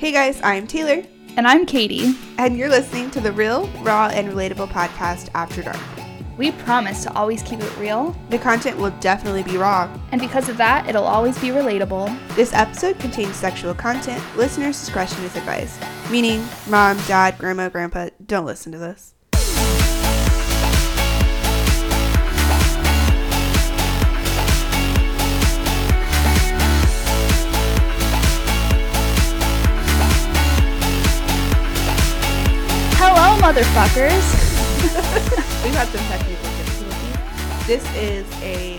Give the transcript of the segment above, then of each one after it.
Hey guys, I'm Taylor. And I'm Katie. And you're listening to the Real, Raw, and Relatable podcast, After Dark. We promise to always keep it real. The content will definitely be raw. And because of that, it'll always be relatable. This episode contains sexual content. Listener's discretion is advised. Meaning, mom, dad, grandma, grandpa, don't listen to this. Hello, motherfuckers. We've had some technical difficulties. This is a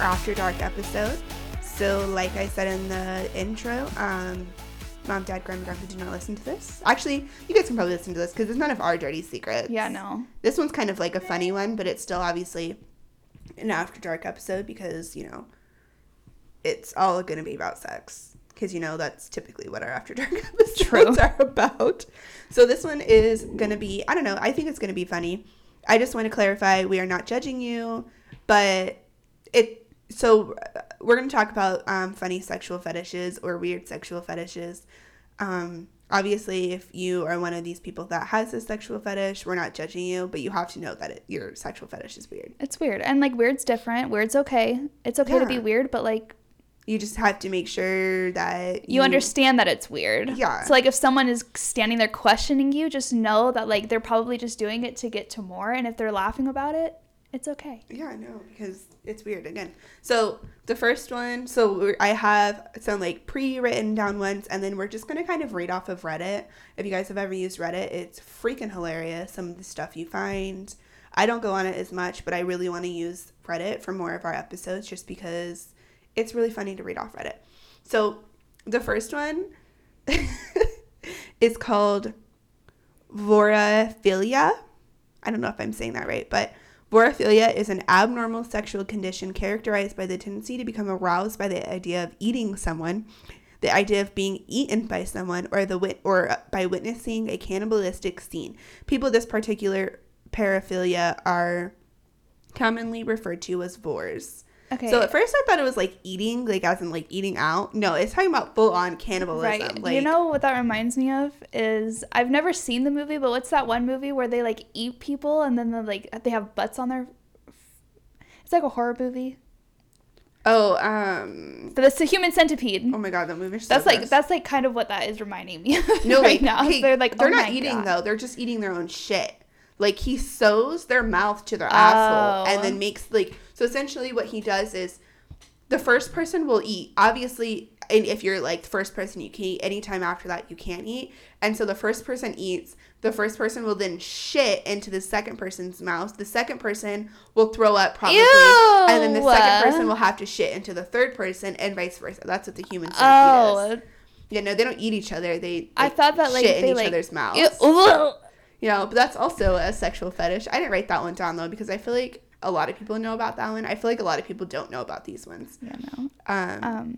After Dark episode. So like I said in the intro, mom, dad, grandma, grandpa do not listen to this. Actually, you guys can probably listen to this because it's none of our dirty secrets. Yeah, no. This one's kind of like a funny one, but it's still obviously an After Dark episode because, you know, it's all going to be about sex. Because, you know, that's typically what our After Dark episodes are about. So this one is going to be, I don't know, I think it's going to be funny. I just want to clarify, we are not judging you, but so we're going to talk about funny sexual fetishes or weird sexual fetishes. Obviously, if you are one of these people that has a sexual fetish, we're not judging you, but you have to know that your sexual fetish is weird. It's weird. And, like, weird's different. Weird's okay. It's okay to be weird, but, like, you just have to make sure that you understand that it's weird. Yeah. So, like, if someone is standing there questioning you, just know that, like, they're probably just doing it to get to more. And if they're laughing about it, it's okay. Yeah, I know, because it's weird again. So the first one, so I have some, like, pre-written down ones. And then we're just going to kind of read off of Reddit. If you guys have ever used Reddit, it's freaking hilarious, some of the stuff you find. I don't go on it as much, but I really want to use Reddit for more of our episodes just because it's really funny to read off Reddit. So the first one is called vorophilia. I don't know if I'm saying that right, but vorophilia is an abnormal sexual condition characterized by the tendency to become aroused by the idea of eating someone, the idea of being eaten by someone, or by witnessing a cannibalistic scene. People with this particular paraphilia are commonly referred to as vors. Okay. So at first I thought it was like eating, like as in like eating out. No, it's talking about full on cannibalism. Right. Like, you know what that reminds me of is I've never seen the movie, but what's that one movie where they like eat people and then they have butts on their? It's like a horror movie. Oh, but it's a Human Centipede. Oh my god, that movie. That's like kind of what that is reminding me of now. Hey, they're like they're not eating though. They're just eating their own shit. Like, he sews their mouth to their asshole and then makes, like, so essentially what he does is the first person will eat, obviously, and if you're, like, the first person you can eat, anytime after that you can't eat. And so the first person eats, the first person will then shit into the second person's mouth, the second person will throw up probably, ew! And then the second person will have to shit into the third person and vice versa. That's what the Human Centipede is. Yeah, no, they don't eat each other. They shit in each other's mouths. You know, but that's also a sexual fetish. I didn't write that one down, though, because I feel like a lot of people know about that one. I feel like a lot of people don't know about these ones. Yeah, no.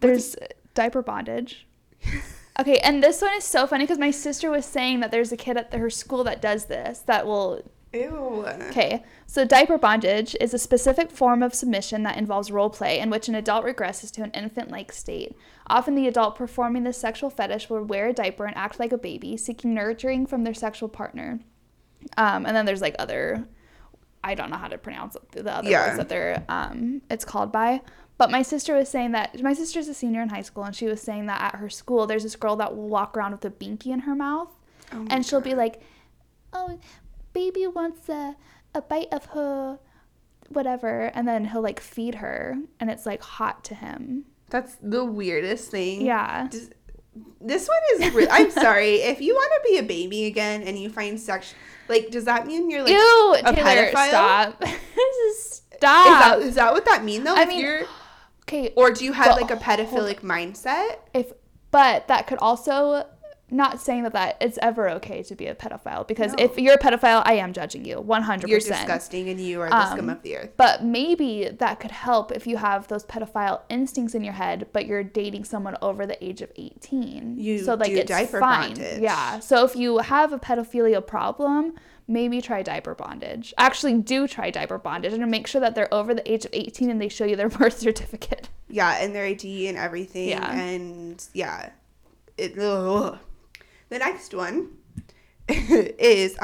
There's diaper bondage. Okay, and this one is so funny because my sister was saying that there's a kid at her school that does this that will... Ew. Okay, so diaper bondage is a specific form of submission that involves role play in which an adult regresses to an infant-like state. Often the adult performing this sexual fetish will wear a diaper and act like a baby, seeking nurturing from their sexual partner. And then there's like other, I don't know how to pronounce the other words that they're it's called by. But my sister was saying that, my sister's a senior in high school, and she was saying that at her school there's this girl that will walk around with a binky in her mouth, and she'll be like, oh, baby wants a bite of her whatever, and then he'll like feed her and it's like hot to him. That's the weirdest thing. Yeah. This one is I'm sorry, if you want to be a baby again and you find sex, like, does that mean you're like, ew, a Taylor, pedophile? Stop. Stop. Is that what that mean though? I mean, you're okay, or do you have like a pedophilic mindset? But that could also, not saying that it's ever okay to be a pedophile, because if you're a pedophile, I am judging you 100%. You're disgusting and you are the scum of the earth. But maybe that could help if you have those pedophile instincts in your head, but you're dating someone over the age of 18. It's diaper bondage. Yeah. So if you have a pedophilia problem, maybe try diaper bondage. Actually, do try diaper bondage and make sure that they're over the age of 18 and they show you their birth certificate. Yeah, and their ID and everything. Yeah. And yeah. The next one is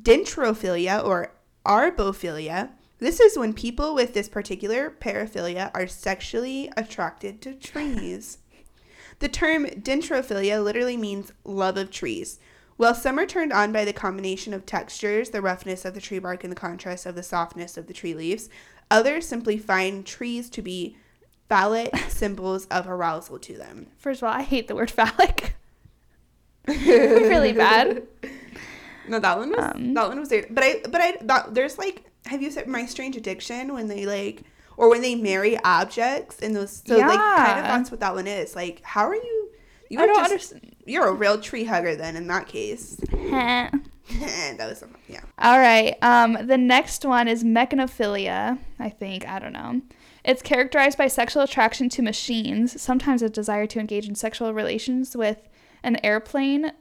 dendrophilia or arbophilia. This is when people with this particular paraphilia are sexually attracted to trees. The term dendrophilia literally means love of trees. While some are turned on by the combination of textures, the roughness of the tree bark, and the contrast of the softness of the tree leaves, others simply find trees to be phallic symbols of arousal to them. First of all, I hate the word phallic. Really bad. No, that one was weird. But there's like, have you said My Strange Addiction when they like, or when they marry objects and those, so yeah. Like kind of that's what that one is. Like, how are you? I don't understand. You're a real tree hugger then in that case. That was something, yeah. All right. The next one is mechanophilia, I think. I don't know. It's characterized by sexual attraction to machines, sometimes a desire to engage in sexual relations with an airplane,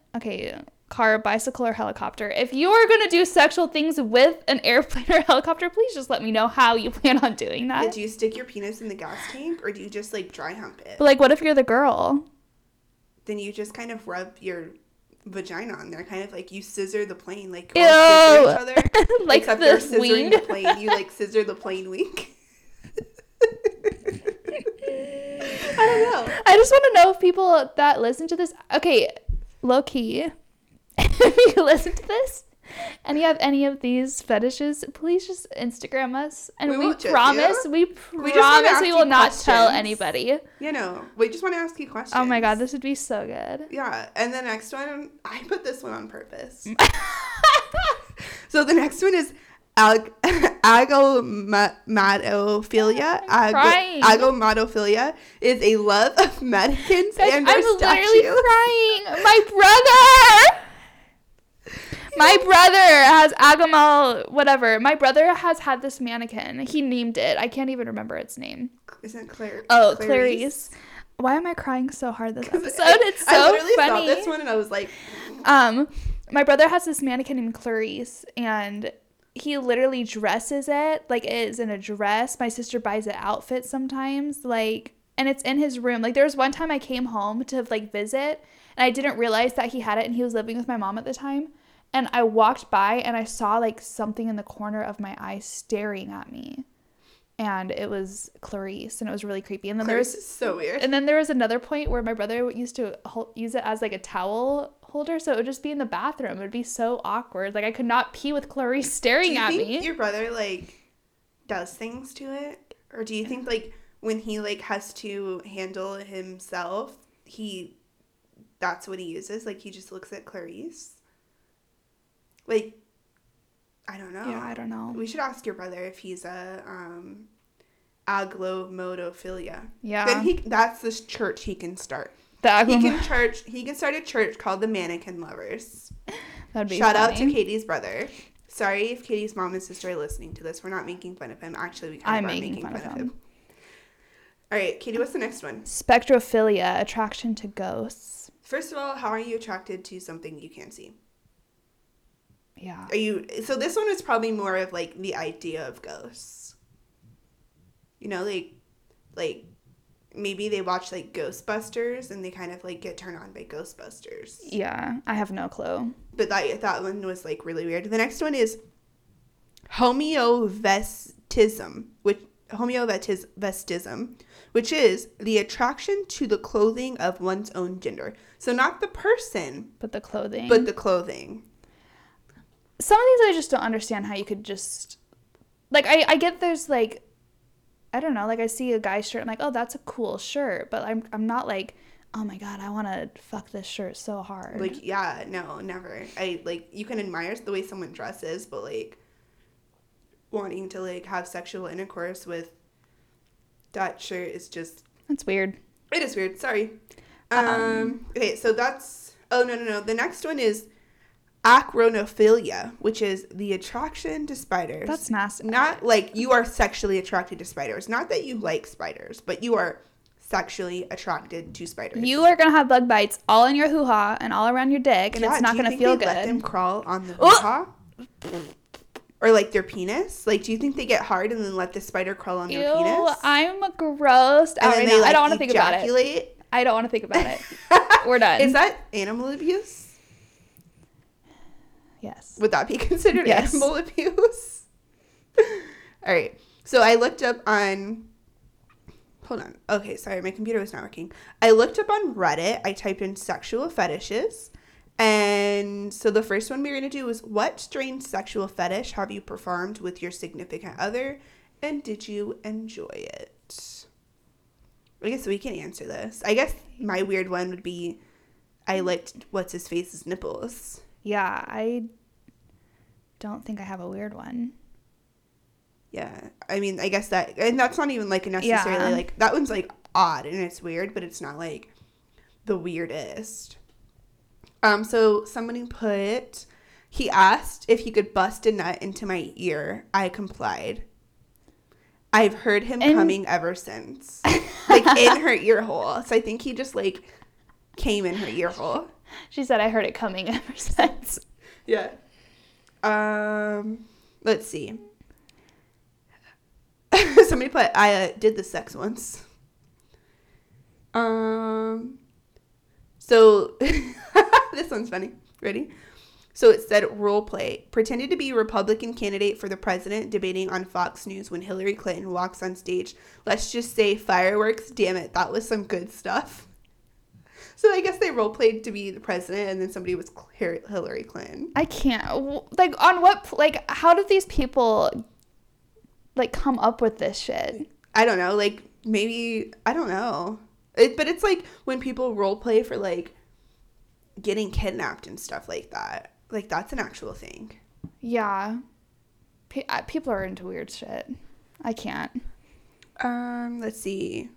car, bicycle, or helicopter. If you are going to do sexual things with an airplane or helicopter, please just let me know how you plan on doing that. Yeah, do you stick your penis in the gas tank, or do you just, like, dry hump it? But, like, what if you're the girl? Then you just kind of rub your vagina on there, kind of like you scissor the plane, like each other. Like except they're scissoring wing. The plane. You like scissor the plane wing. I don't know. I just want to know if people that listen to this, low key, if you listen to this and you have any of these fetishes, please just Instagram us, and we promise we will not tell anybody. You know, we just want to ask you questions. Oh my god, this would be so good. Yeah, and the next one, I put this one on purpose. So the next one is agomatophilia. Agomatophilia is a love of mannequins and their statues. I'm literally crying. My brother has had this mannequin. He named it. I can't even remember its name. Isn't Claire? Oh, Clarice. Why am I crying so hard this episode? It's so funny. I literally saw this one and I was like, my brother has this mannequin named Clarice, and he literally dresses it like it is in a dress. My sister buys an outfit sometimes, like, and it's in his room. Like, there was one time I came home to like visit, and I didn't realize that he had it, and he was living with my mom at the time. And I walked by and I saw like something in the corner of my eye staring at me, and it was Clarice, and it was really creepy. And then Clarice is so weird. And then there was another point where my brother used to use it as like a towel holder, so it would just be in the bathroom. It would be so awkward. Like, I could not pee with Clarice staring at me. Do you think your brother like does things to it, or do you think like when he like has to handle himself, that's what he uses? Like, he just looks at Clarice. Like, I don't know. Yeah, I don't know. We should ask your brother if he's a aglomotophilia. Yeah. Then that's this church he can start. He can start a church called the Mannequin Lovers. That'd be Shout funny. Out to Katie's brother. Sorry if Katie's mom and sister are listening to this. We're not making fun of him. Actually, we kind of are making fun of him. All right, Katie, what's the next one? Spectrophilia, attraction to ghosts. First of all, how are you attracted to something you can't see? Yeah. So this one is probably more of like the idea of ghosts. You know, like maybe they watch like Ghostbusters and they kind of like get turned on by Ghostbusters. Yeah, I have no clue. But that one was like really weird. The next one is homeovestism, which is the attraction to the clothing of one's own gender. So not the person, but the clothing. Some of these I just don't understand how you could just, like, I get there's, like, I don't know, like, I see a guy's shirt, I'm like, oh, that's a cool shirt, but I'm not like, oh my god, I want to fuck this shirt so hard. Like, yeah, no, never. I, like, you can admire the way someone dresses, but, like, wanting to, like, have sexual intercourse with that shirt is just. That's weird. It is weird, sorry. Okay, so that's, oh, no, the next one is acronophilia, which is the attraction to spiders. That's nasty. Not like you are sexually attracted to spiders. Not that you like spiders, but you are sexually attracted to spiders. You are gonna have bug bites all in your hoo-ha and all around your dick, and it's not gonna feel good. Do you think they let them crawl on the hoo-ha? Or like their penis? Like, do you think they get hard and then let the spider crawl on their penis? I'm grossed out right now. I don't want to think about it. I don't want to think about it. We're done. Is that animal abuse? Yes. Would that be considered animal abuse? All right. So I looked up on... Hold on. Okay, sorry. My computer was not working. I looked up on Reddit. I typed in sexual fetishes. And so the first one we were going to do was, what strange sexual fetish have you performed with your significant other? And did you enjoy it? I guess we can answer this. I guess my weird one would be, I liked what's-his-face's nipples. Yeah, I don't think I have a weird one. Yeah, I mean, I guess that, and that's not even, like, necessarily, like, that one's, like, odd, and it's weird, but it's not, like, the weirdest. So somebody put, he asked if he could bust a nut into my ear. I complied. I've heard him coming ever since. Like, in her ear hole. So I think he just, like, came in her ear hole. She said, I heard it coming ever since. Yeah. Let's see. Somebody put, I did the sex once. So, this one's funny. Ready? So it said, role play. Pretended to be a Republican candidate for the president debating on Fox News when Hillary Clinton walks on stage. Let's just say fireworks. Damn it, that was some good stuff. So I guess they role played to be the president, and then somebody was Hillary Clinton. I can't. Like, on what, like, how did these people, like, come up with this shit? I don't know. Like, maybe, I don't know. But it's like when people role play for, like, getting kidnapped and stuff like that. Like, that's an actual thing. Yeah. People are into weird shit. I can't. Let's see.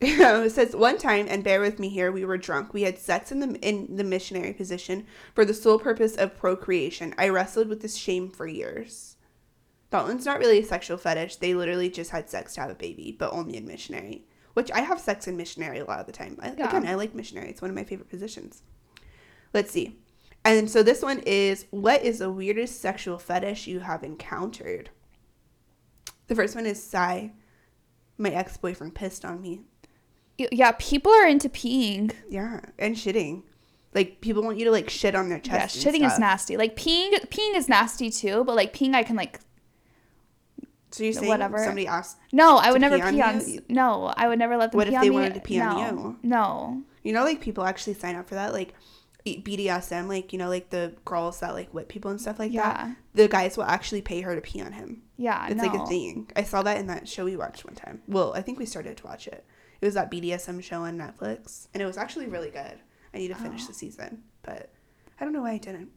It says, one time, and bear with me here, we were drunk. We had sex in the missionary position for the sole purpose of procreation. I wrestled with this shame for years. That one's not really a sexual fetish. They literally just had sex to have a baby, but only in missionary. Which I have sex in missionary a lot of the time. Again, I like missionary. It's one of my favorite positions. Let's see. And so this one is, what is the weirdest sexual fetish you have encountered? The first one is, sigh. My ex-boyfriend pissed on me. Yeah, people are into peeing. Yeah, and shitting. Like, people want you to, like, shit on their chest. Yeah, shitting is nasty. Like, peeing is nasty, too. But, like, peeing I can, like... So you're saying whatever. Somebody asked? No, I would never pee on you? No, I would never let them pee on me. What if they wanted to pee on you? No. You know, like, people actually sign up for that, like BDSM, like, you know, like the girls that, like, whip people and stuff like that. The guys will actually pay her to pee on him. Yeah, it's like a thing. I saw that in that show we watched one time. Well, I think we started to watch it. It was that BDSM show on Netflix, and it was actually really good. I need to finish the season, but I don't know why I didn't.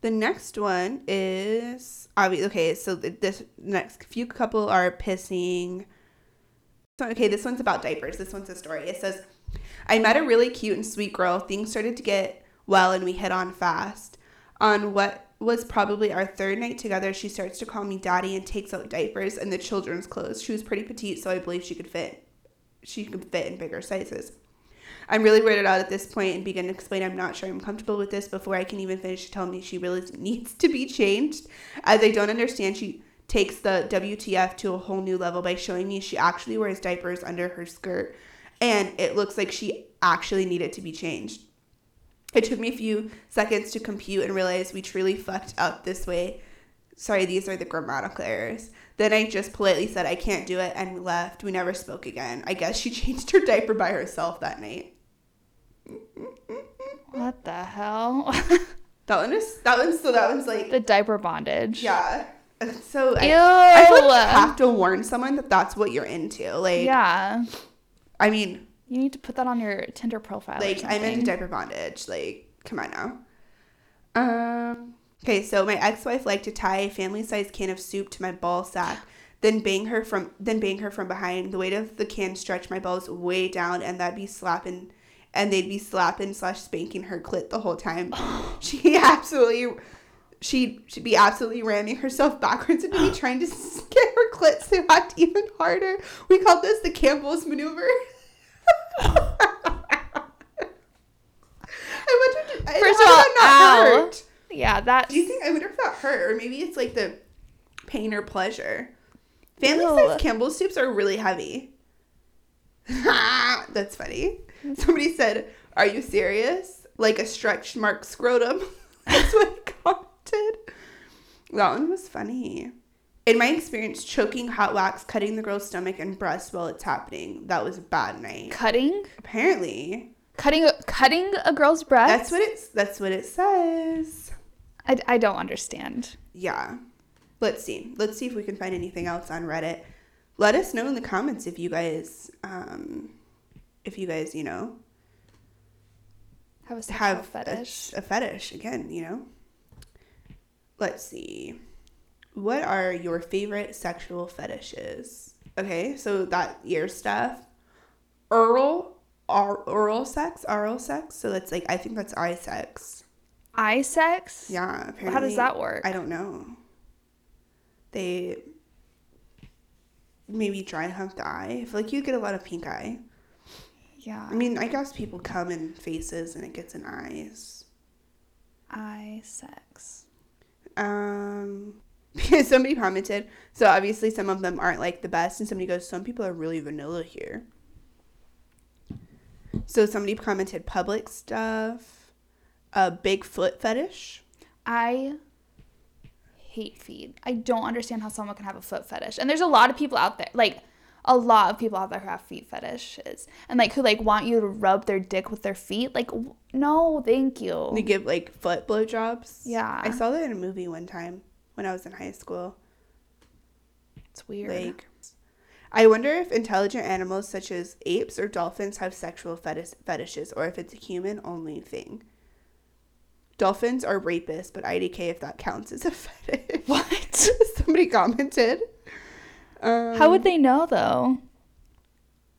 The next one is, okay, so this next few couple are pissing. Okay, this one's about diapers. This one's a story. It says, I met a really cute and sweet girl. Things started to get well, and we hit on fast. On what was probably our third night together, she starts to call me daddy and takes out diapers and the children's clothes. She was pretty petite, so I believe she could fit in bigger sizes. I'm really weirded out at this point and begin to explain I'm not sure I'm comfortable with this before I can even finish telling me she really needs to be changed. As I don't understand, she takes the WTF to a whole new level by showing me she actually wears diapers under her skirt, and it looks like she actually needed to be changed. It took me a few seconds to compute and realize we truly fucked up this way. Sorry, these are the grammatical errors. Then I just politely said I can't do it and left. We never spoke again. I guess she changed her diaper by herself that night. What the hell? That one's like... The diaper bondage. Yeah. So I feel like you have to warn someone that that's what you're into. Like, yeah. I mean... You need to put that on your Tinder profile. Like, I'm into diaper bondage. Like, come on now. Okay, so my ex-wife liked to tie a family-sized can of soup to my ball sack, then bang her from behind. The weight of the can stretched my balls way down, and they'd be slapping / spanking her clit the whole time. She'd be absolutely ramming herself backwards into me, trying to get her clit slapped even harder. We called this the Campbell's maneuver. First of all, that hurt. Yeah, that's... Do you think... I wonder if that hurt, or maybe it's, like, the pain or pleasure. Family-sized Campbell's soups are really heavy. That's funny. Somebody said, "Are you serious? Like a stretch mark scrotum." That's what he commented. That one was funny. In my experience, choking hot wax, cutting the girl's stomach and breast while it's happening. That was a bad night. Cutting? Apparently. Cutting a girl's breast? That's what it says. I don't understand. Yeah. Let's see if we can find anything else on Reddit. Let us know in the comments if you guys, you know, have a fetish. A fetish again, you know. Let's see. What are your favorite sexual fetishes? Okay, so that ear stuff, oral sex. So that's like, I think that's eye sex. Eye sex? Yeah, apparently. Well, how does that work? I don't know. They maybe dry hump the eye. I feel like you get a lot of pink eye. Yeah. I mean, I guess people come in faces and it gets in eyes. Eye sex. Because somebody commented, so obviously some of them aren't like the best, and somebody goes, some people are really vanilla here. So somebody commented public stuff, a big foot fetish. I hate feet. I don't understand how someone can have a foot fetish. And there's a lot of people out there, like a lot of people out there who have feet fetishes, and like who like want you to rub their dick with their feet. Like, no, thank you. They give like foot blowjobs. Yeah, I saw that in a movie one time when I was in high school. It's weird. Like, I wonder if intelligent animals such as apes or dolphins have sexual fetishes, or if it's a human-only thing. Dolphins are rapists, but IDK if that counts as a fetish. What? Somebody commented. How would they know, though?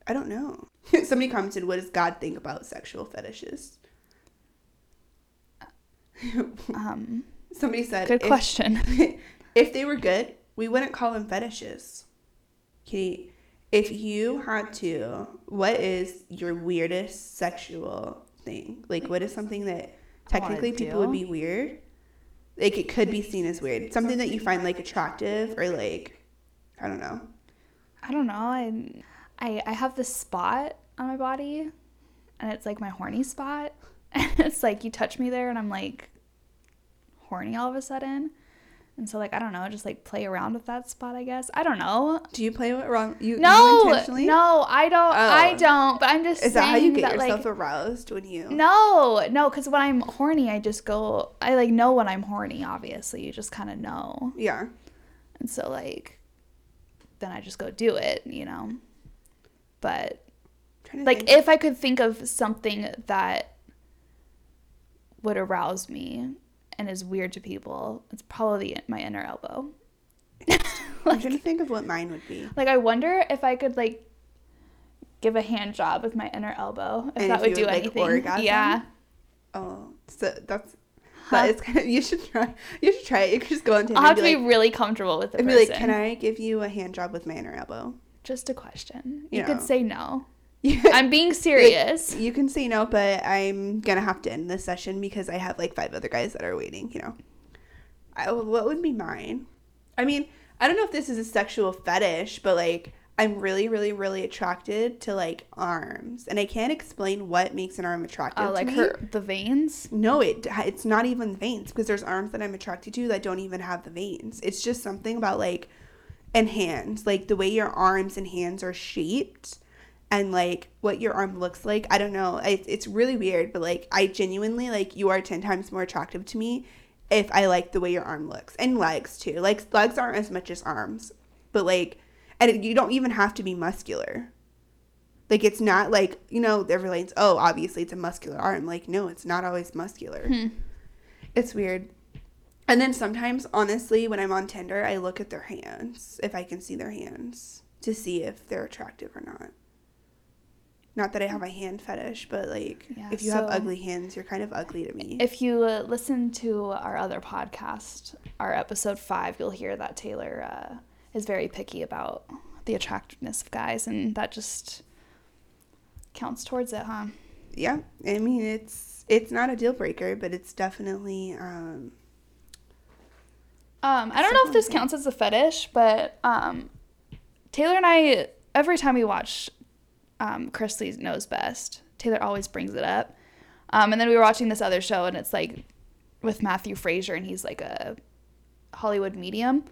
I don't know. Somebody commented, what does God think about sexual fetishes? Somebody said... Good question. If they were good, we wouldn't call them fetishes. Katie, if you had to, what is your weirdest sexual thing? Like, what is something that technically people would be weird? Like, it could be seen as weird. Something that you find, like, attractive or, like, I don't know. I have this spot on my body, and it's, like, my horny spot. And it's, like, you touch me there, and I'm, like, horny all of a sudden. And so, like, I don't know, just, like, play around with that spot, I guess. I don't know. Do you play around? No, you intentionally? No, I don't. Oh. I don't, but I'm just saying. Is that how you get yourself aroused when you? No, because when I'm horny, I just go, I, like, know when I'm horny, obviously. You just kind of know. Yeah. And so, like, then I just go do it, you know. But, like, if I could think of something that would arouse me and is weird to people, it's probably my inner elbow. Like, I'm trying to think of what mine would be. Like, I wonder if I could, like, give a hand job with my inner elbow, if and that if would do would, anything. Like, orgasm? Yeah. Oh, so that's that is kind of, you should try it. You could just go on Tinder. I'll have to be really comfortable with the person. Be like, can I give you a hand job with my inner elbow? Just a question. You could say no. I'm being serious. Like, you can say no, but I'm going to have to end this session because I have, like, 5 other guys that are waiting, you know. What would be mine? I mean, I don't know if this is a sexual fetish, but, like, I'm really, really, really attracted to, like, arms. And I can't explain what makes an arm attractive to me. Like the veins? No, it's not even veins, because there's arms that I'm attracted to that don't even have the veins. It's just something about, like, and hands. Like, the way your arms and hands are shaped. And, like, what your arm looks like. I don't know. It's really weird. But, like, I genuinely, like, you are 10 times more attractive to me if I like the way your arm looks. And legs, too. Like, legs aren't as much as arms. But, like, and you don't even have to be muscular. Like, it's not, like, you know, everyone's, oh, obviously it's a muscular arm. Like, no, it's not always muscular. It's weird. And then sometimes, honestly, when I'm on Tinder, I look at their hands. If I can see their hands. To see if they're attractive or not. Not that I have a hand fetish, but, like, yeah, if you have ugly hands, you're kind of ugly to me. If you listen to our other podcast, our episode 5, you'll hear that Taylor is very picky about the attractiveness of guys, and that just counts towards it, huh? Yeah. I mean, it's not a deal breaker, but it's definitely... I don't know if this counts as a fetish, but Taylor and I, every time we watch Chrisley knows best. Taylor always brings it up. And then we were watching this other show, and it's like with Matthew Frazier, and he's like a Hollywood medium.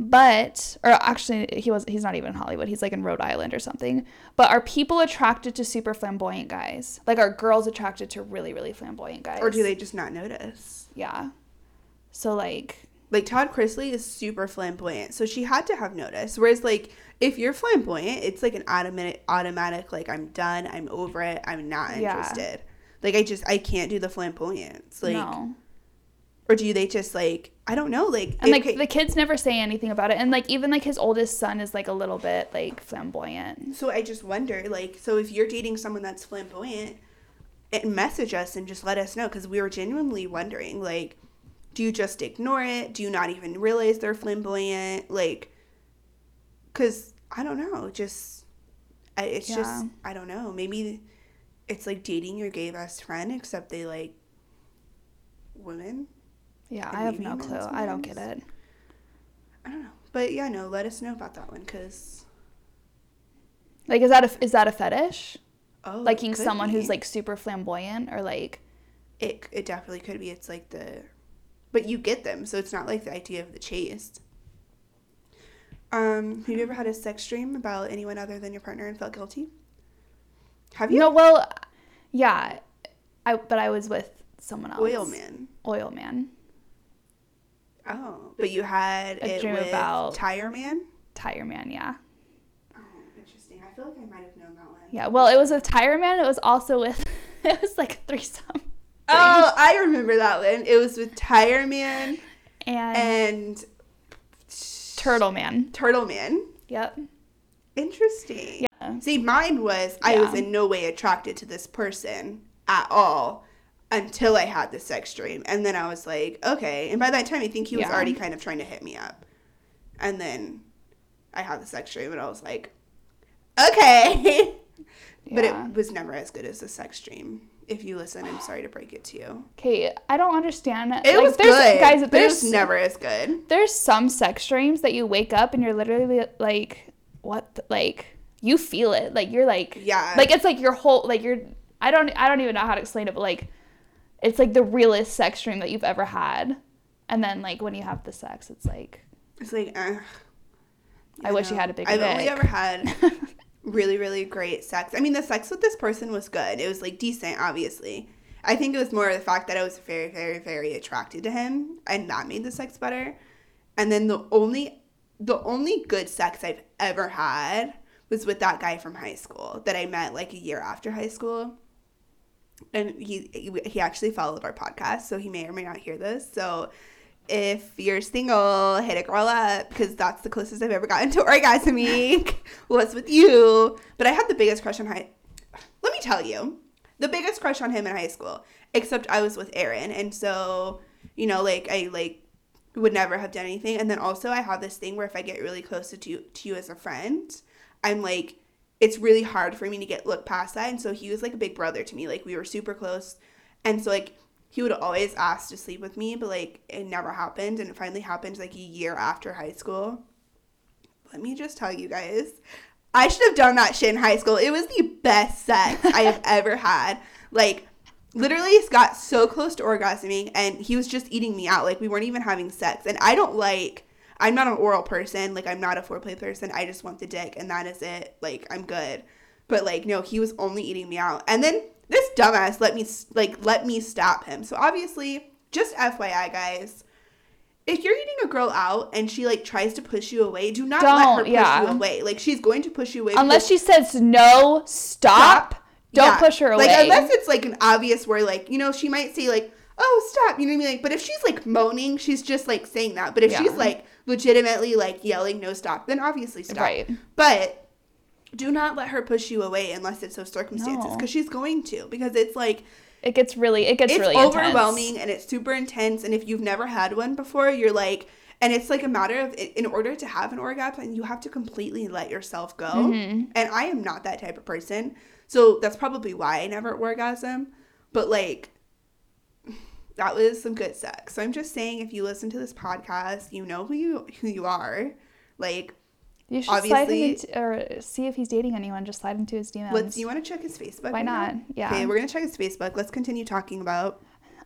But, or actually, he's not even in Hollywood. He's like in Rhode Island or something. But are people attracted to super flamboyant guys? Like, are girls attracted to really, really flamboyant guys? Or do they just not notice? Yeah. So, like, Todd Chrisley is super flamboyant, so she had to have noticed. Whereas, like, if you're flamboyant, it's like an automatic, like, I'm done, I'm over it, I'm not interested. Yeah. Like, I can't do the flamboyance. Like, no. Or do they just, like, I don't know, like... And, like, the kids never say anything about it. And, like, even, like, his oldest son is, like, a little bit, like, flamboyant. So I just wonder, like, so if you're dating someone that's flamboyant, message us and just let us know. Because we were genuinely wondering, like, do you just ignore it? Do you not even realize they're flamboyant? Like, because, I don't know, just... It's just, I don't know. Maybe it's, like, dating your gay best friend, except they, like, women... Yeah, I have no clue. Sometimes. I don't get it. I don't know. But, yeah, no, let us know about that one, because... Like, is that a fetish? Oh, liking someone who's, like, super flamboyant, or, like... It definitely could be. It's, like, the... But you get them, so it's not, like, the idea of the chase. Have you ever had a sex dream about anyone other than your partner and felt guilty? Have you? No, well, yeah. But I was with someone else. Oil man. Oh, but you had a dream about Tire Man? Tire Man, yeah. Oh, interesting. I feel like I might have known that one. Yeah, well, it was with Tire Man. It was also with, it was like a threesome. Oh, I remember that one. It was with Tire Man and Turtle Man. Yep. Interesting. Yeah. See, mine was, I was in no way attracted to this person at all. Until I had the sex dream. And then I was like, okay. And by that time, I think he was already kind of trying to hit me up. And then I had the sex dream, and I was like, okay. But it was never as good as the sex dream. If you listen, I'm sorry to break it to you. Okay, I don't understand. It was good. Guys, but it was never as good. There's some sex dreams that you wake up, and you're literally like, what? You feel it. Like, you're like. Yeah. Like, it's like your whole, like, you're. I don't even know how to explain it, but, like. It's, like, the realest sex dream that you've ever had. And then, like, when you have the sex, it's, like... It's, like, I wish you had a bigger dick. I've only ever had really, really great sex. I mean, the sex with this person was good. It was, like, decent, obviously. I think it was more the fact that I was very, very, very attracted to him. And that made the sex better. And then the only good sex I've ever had was with that guy from high school that I met, like, a year after high school. And he actually followed our podcast, so he may or may not hear this. So if you're single, hit a girl up, because that's the closest I've ever gotten to orgasmic was with you. But I had the biggest crush on let me tell you, the biggest crush on him in high school, except I was with Aaron. And so, you know, like, I, like, would never have done anything. And then also I have this thing where if I get really close to you as a friend, I'm like, it's really hard for me to look past that. And so he was, like, a big brother to me. Like, we were super close. And so, like, he would always ask to sleep with me, but, like, it never happened. And it finally happened, like, a year after high school. Let me just tell you guys, I should have done that shit in high school. It was the best sex I have ever had. Like, literally got so close to orgasming, and he was just eating me out. Like, we weren't even having sex. And I'm not an oral person. Like, I'm not a foreplay person. I just want the dick, and that is it. Like, I'm good. But, like, no, he was only eating me out. And then this dumbass let me stop him. So, obviously, just FYI, guys, if you're eating a girl out and she, like, tries to push you away, don't let her push you away. Like, she's going to push you away. Unless she says, no, stop. Don't push her away. Like, unless it's, like, an obvious word, like, you know, she might say, like, oh, stop. You know what I mean? Like, but if she's, like, moaning, she's just, like, saying that. But if she's, like, legitimately, like, yelling, no, stop, then obviously stop. Right. But do not let her push you away unless it's those circumstances. Because she's going to. Because it's, like... It gets really overwhelming, intense. And it's super intense. And if you've never had one before, you're, like... And it's, like, a matter of... In order to have an orgasm, you have to completely let yourself go. Mm-hmm. And I am not that type of person. So that's probably why I never orgasm. But, like... That was some good sex. So I'm just saying, if you listen to this podcast, you know who you are. Like, You should see if he's dating anyone. Just slide into his DMs. You want to check his Facebook? Why not? Yeah. Okay, we're going to check his Facebook. Let's continue talking about.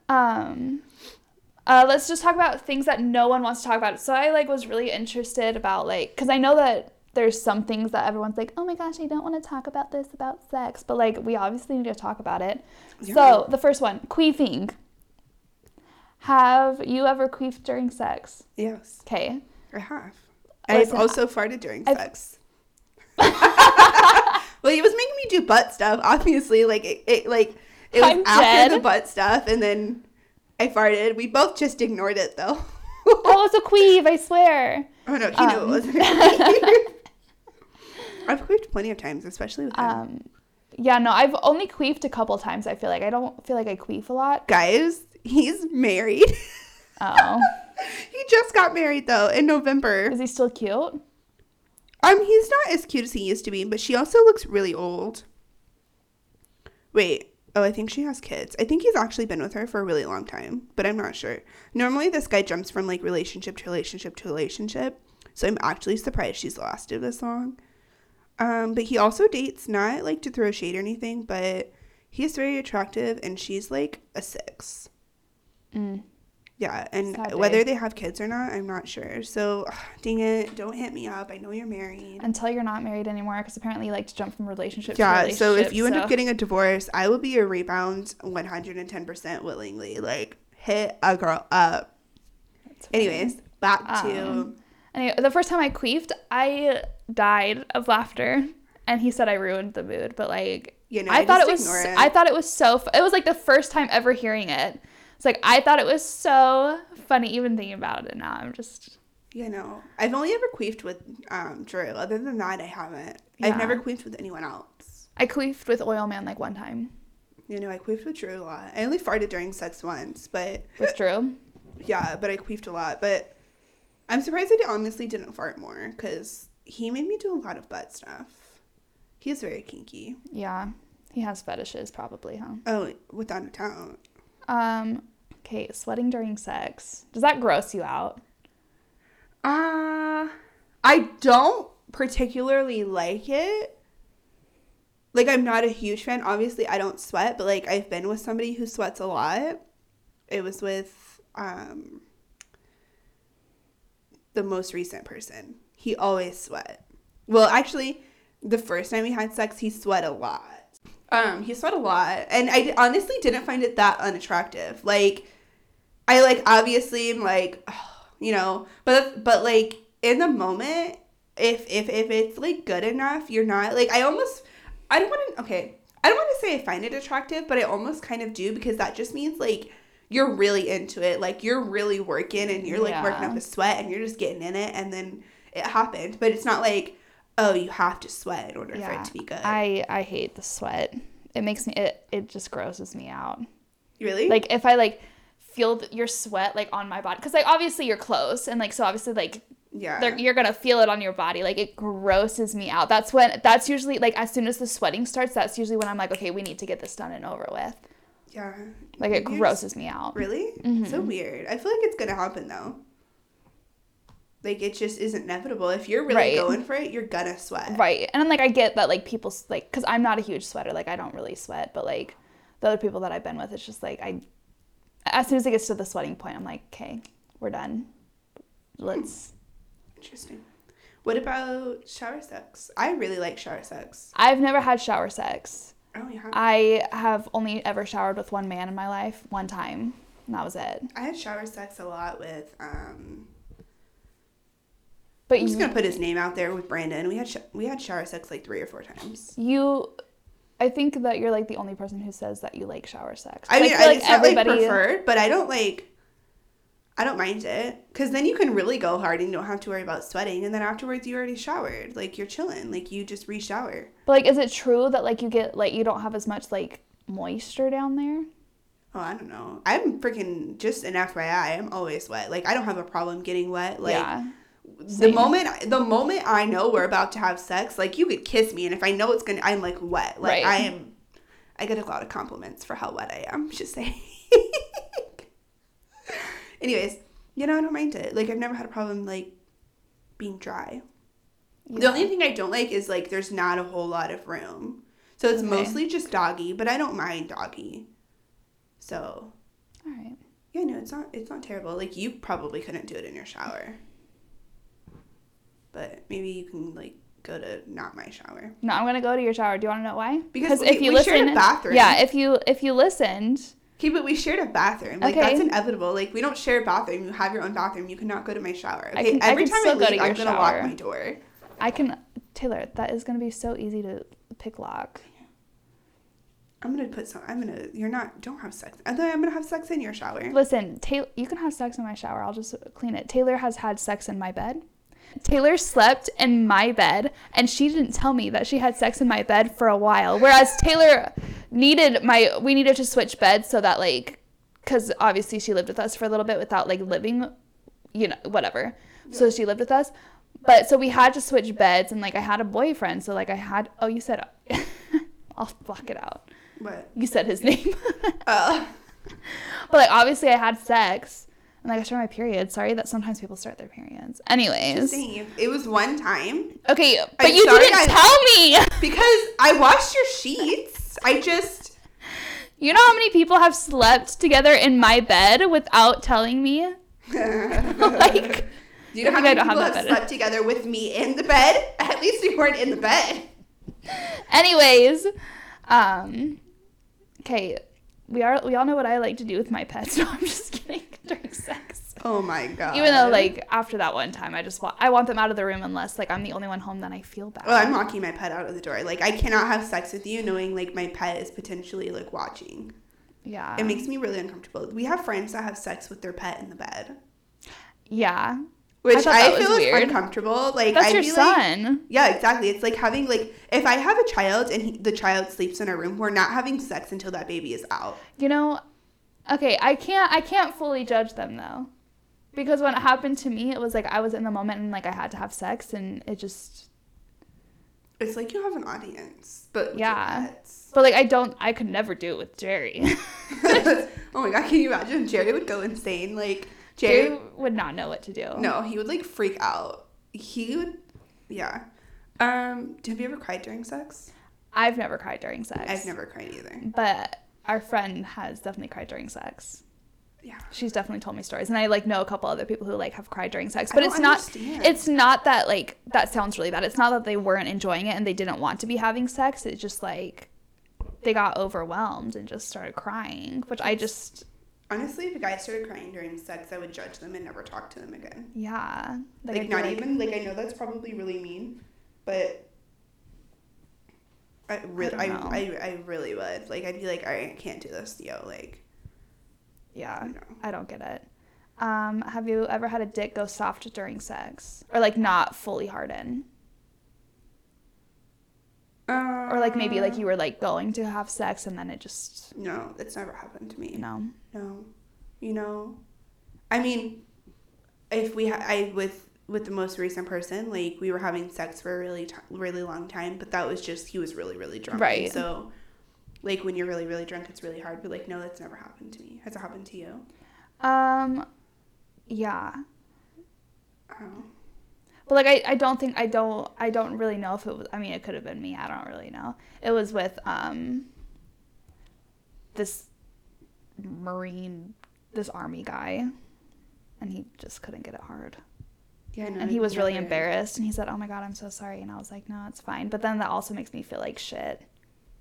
Let's just talk about things that no one wants to talk about. So I, was really interested about, because I know that there's some things that everyone's like, oh, my gosh, I don't want to talk about this about sex. But, we obviously need to talk about it. Yeah. So the first one, queefing. Have you ever queefed during sex? Yes. Okay. I have. I've also farted during sex. Well, he was making me do butt stuff, obviously. It was after the butt stuff, and then I farted. We both just ignored it, though. That was a queeve, I swear. Oh, no, he knew it wasn't a queeve. I've queefed plenty of times, especially with him. Yeah, no, I've only queefed a couple times, I feel like. I don't feel like I queef a lot. Guys, he's married. Oh. He just got married, though, in November. Is he still cute? He's not as cute as he used to be, but she also looks really old. Wait. Oh, I think she has kids. I think he's actually been with her for a really long time, but I'm not sure. Normally, this guy jumps from, relationship to relationship to relationship, so I'm actually surprised she's lasted this long. But he also dates, not, to throw shade or anything, but he's very attractive, and she's, a 6. Mm. Yeah, and Saturday. Whether they have kids or not, I'm not sure. So, dang it, don't hit me up. I know you're married. Until you're not married anymore, because apparently you like to jump from relationship to relationship. Yeah, so if you end up getting a divorce, I will be a rebound 110% willingly. Hit a girl up. Anyways, back to... Anyway, the first time I queefed, I died of laughter, and he said I ruined the mood, but, I thought it was so... It was, the first time ever hearing it. It's I thought it was so funny even thinking about it now. I'm just... You know. I've only ever queefed with Drew. Other than that, I haven't. Yeah. I've never queefed with anyone else. I queefed with Oil Man, one time. You know, I queefed with Drew a lot. I only farted during sex once, but... With Drew? Yeah, but I queefed a lot. But I'm surprised I honestly didn't fart more because he made me do a lot of butt stuff. He's very kinky. Yeah. He has fetishes probably, huh? Oh, without a doubt. Okay, sweating during sex. Does that gross you out? I don't particularly like it. I'm not a huge fan. Obviously, I don't sweat, but, I've been with somebody who sweats a lot. It was with, the most recent person. He always sweat. Well, actually, the first time we had sex, he sweat a lot. He sweat a lot, and I honestly didn't find it that unattractive. Obviously am but in the moment, if it's good enough, you're not I don't want to say I find it attractive, but I almost kind of do because that just means you're really into it, you're really working and you're working up a sweat and you're just getting in it, and then it happened, but it's not oh, you have to sweat in order for it to be good. I hate the sweat. It makes me, it just grosses me out. Really? If I, feel your sweat, on my body. Because, obviously you're close. And, so obviously, yeah, you're going to feel it on your body. It grosses me out. That's usually, as soon as the sweating starts, that's usually when I'm okay, we need to get this done and over with. Yeah. It grosses me out. Really? Mm-hmm. So weird. I feel it's going to happen, though. It just is inevitable. If you're really going for it, you're gonna sweat. Right. And I'm I get that, people, because I'm not a huge sweater. I don't really sweat. But, the other people that I've been with, it's just, as soon as it gets to the sweating point, I'm okay, we're done. Let's. Interesting. What about shower sex? I really like shower sex. I've never had shower sex. Oh, you haven't? I have only ever showered with one man in my life one time, and that was it. I had shower sex a lot with, But I'm just going to put his name out there with Brandon. We had shower sex 3 or 4 times. I think that you're the only person who says that you like shower sex. I mean, it's not preferred, but I don't I don't mind it. Because then you can really go hard and you don't have to worry about sweating. And then afterwards you already showered. You're chilling. You just re-shower. But is it true that you get you don't have as much moisture down there? Oh, I don't know. I'm freaking just an FYI. I'm always wet. I don't have a problem getting wet. Yeah. The moment I know we're about to have sex, you could kiss me, and if I know it's I'm wet. Right. I get a lot of compliments for how wet I am, just saying. Anyways, I don't mind it. I've never had a problem, being dry. Yeah. The only thing I don't like is, like, there's not a whole lot of room. So it's mostly just doggy, but I don't mind doggy. So. All right. Yeah, no, it's not terrible. Like, you probably couldn't do it in your shower. But maybe you can, like, go to not my shower. No, I'm going to go to your shower. Do you want to know why? Because we shared a bathroom. Yeah, if you listened. Okay, but we shared a bathroom. Like, that's inevitable. Like, we don't share a bathroom. You have your own bathroom. You cannot go to my shower. Okay, every time I leave, I'm going to lock my door. Taylor, that is going to be so easy to pick lock. Don't have sex. I'm going to have sex in your shower. Listen, Taylor, you can have sex in my shower. I'll just clean it. Taylor has had sex in my bed. Taylor slept in my bed, and she didn't tell me that she had sex in my bed for a while. Whereas Taylor we needed to switch beds so that, like, because obviously she lived with us for a little bit without, like, living, you know, whatever. Yeah. So she lived with us. But so we had to switch beds, and, like, I had a boyfriend. So, like, you said, I'll block it out. What? You said his name. Oh. But, like, obviously I had sex. And, like, I started my period. Sorry that sometimes people start their periods. Anyways. It was one time. Okay, but you didn't tell me. Because I washed your sheets. You know how many people have slept together in my bed without telling me? Like, do you know how many people have slept together with me in the bed? At least we weren't in the bed. Anyways. Okay. We all know what I like to do with my pets. No, I'm just kidding. During sex. Oh my god. Even though, like, after that one time, I want them out of the room unless, like, I'm the only one home. Then I feel bad. Well, I'm locking my pet out of the door. Like, I cannot have sex with you knowing, like, my pet is potentially, like, watching. Yeah. It makes me really uncomfortable. We have friends that have sex with their pet in the bed. Yeah. Which I feel is uncomfortable. Like, that's your son. Like, yeah, exactly. It's like having, like, if I have a child and the child sleeps in our room, we're not having sex until that baby is out. You know, okay, I can't fully judge them, though. Because when it happened to me, it was like I was in the moment and, like, I had to have sex, and it just. It's like you have an audience, but yeah. But, like, I could never do it with Jerry. Oh my god, can you imagine? Jerry would go insane. Like, Jerry would not know what to do. No, he would, like, freak out. He would, yeah. Have you ever cried during sex? I've never cried during sex. I've never cried either. But our friend has definitely cried during sex. Yeah. She's definitely told me stories. And I, like, know a couple other people who, like, have cried during sex. But it's not that, like, that sounds really bad. It's not that they weren't enjoying it and they didn't want to be having sex. It's just, like, they got overwhelmed and just started crying, which I just. Honestly, if a guy started crying during sex, I would judge them and never talk to them again. Yeah. Like not like, even. Like, I know that's probably really mean, but I really would. Like, I'd be like, all right, I can't do this, yo. Like, yeah, you know. I don't get it. Have you ever had a dick go soft during sex? Or, like, not fully harden? Or, like, maybe, like, you were, like, going to have sex and then it just. No, that's never happened to me. No. You know? I mean, if we with the most recent person, like, we were having sex for a really long time, but that was just, he was really, really drunk. Right. And so, like, when you're really, really drunk, it's really hard. But, like, no, that's never happened to me. Has it happened to you? Yeah. Oh. But, like, I don't really know if it was, I mean, it could have been me. I don't really know. It was with, this army guy, and he just couldn't get it hard. Yeah, no, and he was really embarrassed, and he said, oh my god, I'm so sorry. And I was like, no, it's fine. But then that also makes me feel like shit.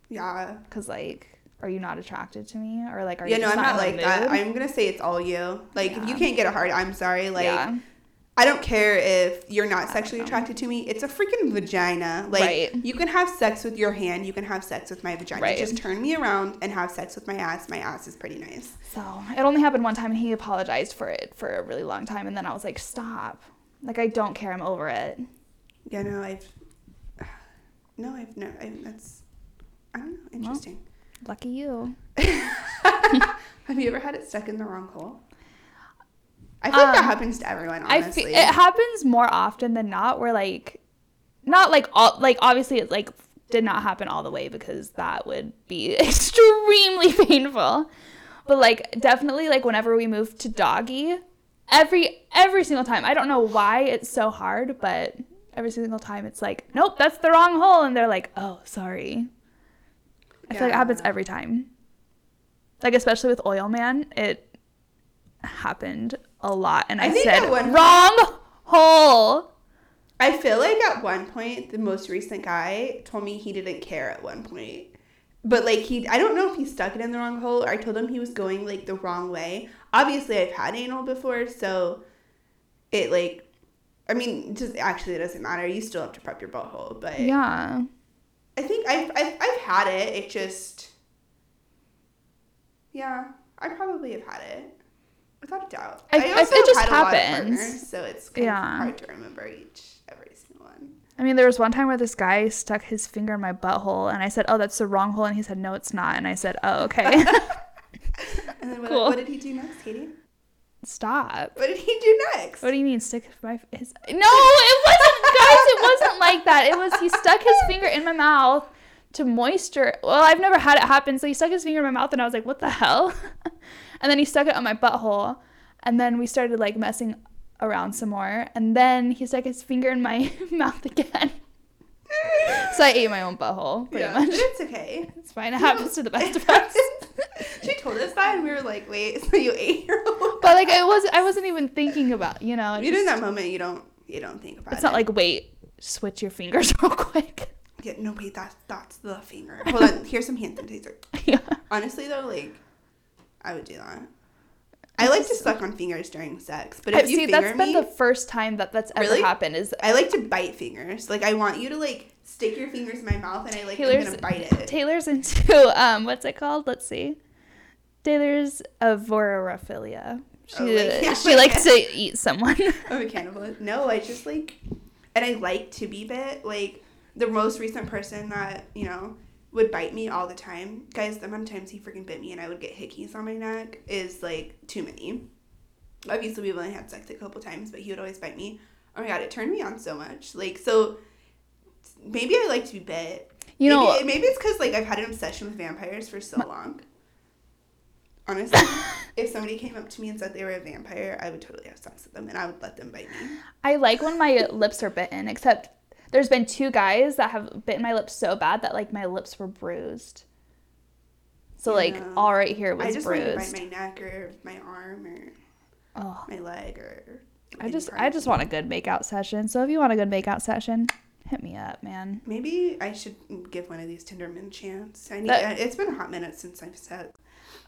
Yeah. Because, like, are you not attracted to me? Or, like, are you just not I'm not like that. I'm going to say it's all you. Like, if you can't get it hard, I'm sorry. Like, I don't care if you're not sexually attracted to me. It's a freaking vagina. Like, you can have sex with your hand. You can have sex with my vagina. Right. Just turn me around and have sex with my ass. My ass is pretty nice. So, it only happened one time, and he apologized for it for a really long time. And then I was like, stop. Like, I don't care. I'm over it. Yeah, no, I don't know. Interesting. Well, lucky you. Have you ever had it stuck in the wrong hole? I feel like that happens to everyone, honestly. It happens more often than not, where, like, not, like, all, like, obviously it, like, did not happen all the way because that would be extremely painful. But, like, definitely, like, whenever we moved to doggy, every single time. I don't know why it's so hard, but every single time it's like, nope, that's the wrong hole. And they're like, oh, sorry. I feel like it happens every time. Like, especially with Oil Man, it happened a lot. And I said, wrong hole. I feel like at one point, the most recent guy told me he didn't care at one point. But, like, I don't know if he stuck it in the wrong hole, or I told him he was going, like, the wrong way. Obviously, I've had anal before, so it, like, I mean, just actually it doesn't matter. You still have to prep your butthole, but. Yeah. I think I've had it. It just, yeah, I probably have had it. Without a doubt. I also had a lot of partners, so it's kind of hard to remember every single one. I mean, there was one time where this guy stuck his finger in my butthole, and I said, oh, that's the wrong hole, and he said, no, it's not, and I said, oh, okay. And then what did he do next, Katie? Stop. What did he do next? What do you mean, stick my... No, it wasn't, guys, it wasn't like that. It was, he stuck his finger in my mouth to moisture. Well, I've never had it happen, so he stuck his finger in my mouth, and I was like, what the hell? And then he stuck it on my butthole, and then we started, like, messing around some more, and then he stuck his finger in my mouth again. So I ate my own butthole, pretty much. But it's okay. It's fine. It happens to the best of us. She told us that, and we were like, wait, so you ate your own But, like, I wasn't even thinking about, you know. Even in that moment, you don't think about it. It's not like, wait, switch your fingers real quick. Yeah, no, wait, that's the finger. Hold on, here's some hand sanitizer. Yeah. Honestly, though, like, I would do that. I like to suck on fingers during sex, but if you finger me... See, that's been the first time that's ever happened. I like to bite fingers. Like, I want you to, like, stick your fingers in my mouth, and I'm going to bite it. Taylor's into, what's it called? Let's see. Taylor's vorophilia. She likes to eat someone. I'm a cannibal. No, I just, like... And I like to be bit. Like, the most recent person that, you know... would bite me all the time. Guys, the amount of times he freaking bit me and I would get hickeys on my neck is, like, too many. Obviously, we've only had sex a couple times, but he would always bite me. Oh, my God, it turned me on so much. Like, so maybe I like to be bit. Maybe it's because, like, I've had an obsession with vampires for so long. Honestly, if somebody came up to me and said they were a vampire, I would totally have sex with them, and I would let them bite me. I like when my lips are bitten, except... There's been two guys that have bitten my lips so bad that, like, my lips were bruised. So, like, all right here was bruised. I just want to bite my neck or my arm or my leg or... I just want a good makeout session. So if you want a good makeout session, hit me up, man. Maybe I should give one of these Tinder men a chance. It's been a hot minute since I've said.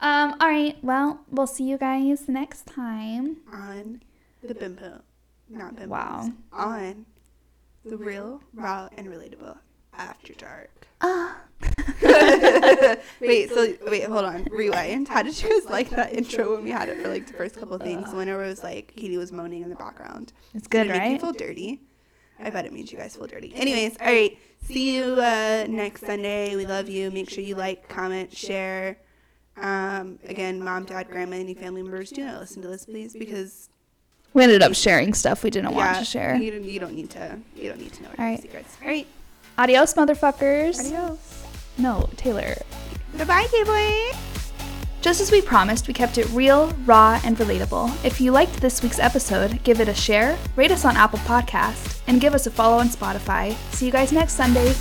All right. Well, we'll see you guys next time. On the Bimbo. Not Bimbo. Wow. On... The real, raw, and relatable after dark. Wait, hold on. Rewind. How did you guys like that intro when we had it for, like, the first couple things? Whenever it was, like, Katie was moaning in the background. It's good, right? Did it make you feel dirty? I bet it made you guys feel dirty. Anyways, all right. See you next Sunday. We love you. Make sure you like, comment, share. Again, mom, dad, grandma, any family members, do not listen to this, please, because... We ended up sharing stuff we didn't want to share. You don't need to know our secrets. All right. Adios, motherfuckers. Adios. No, Taylor. Goodbye, K-Boy. Just as we promised, we kept it real, raw, and relatable. If you liked this week's episode, give it a share, rate us on Apple Podcasts, and give us a follow on Spotify. See you guys next Sunday.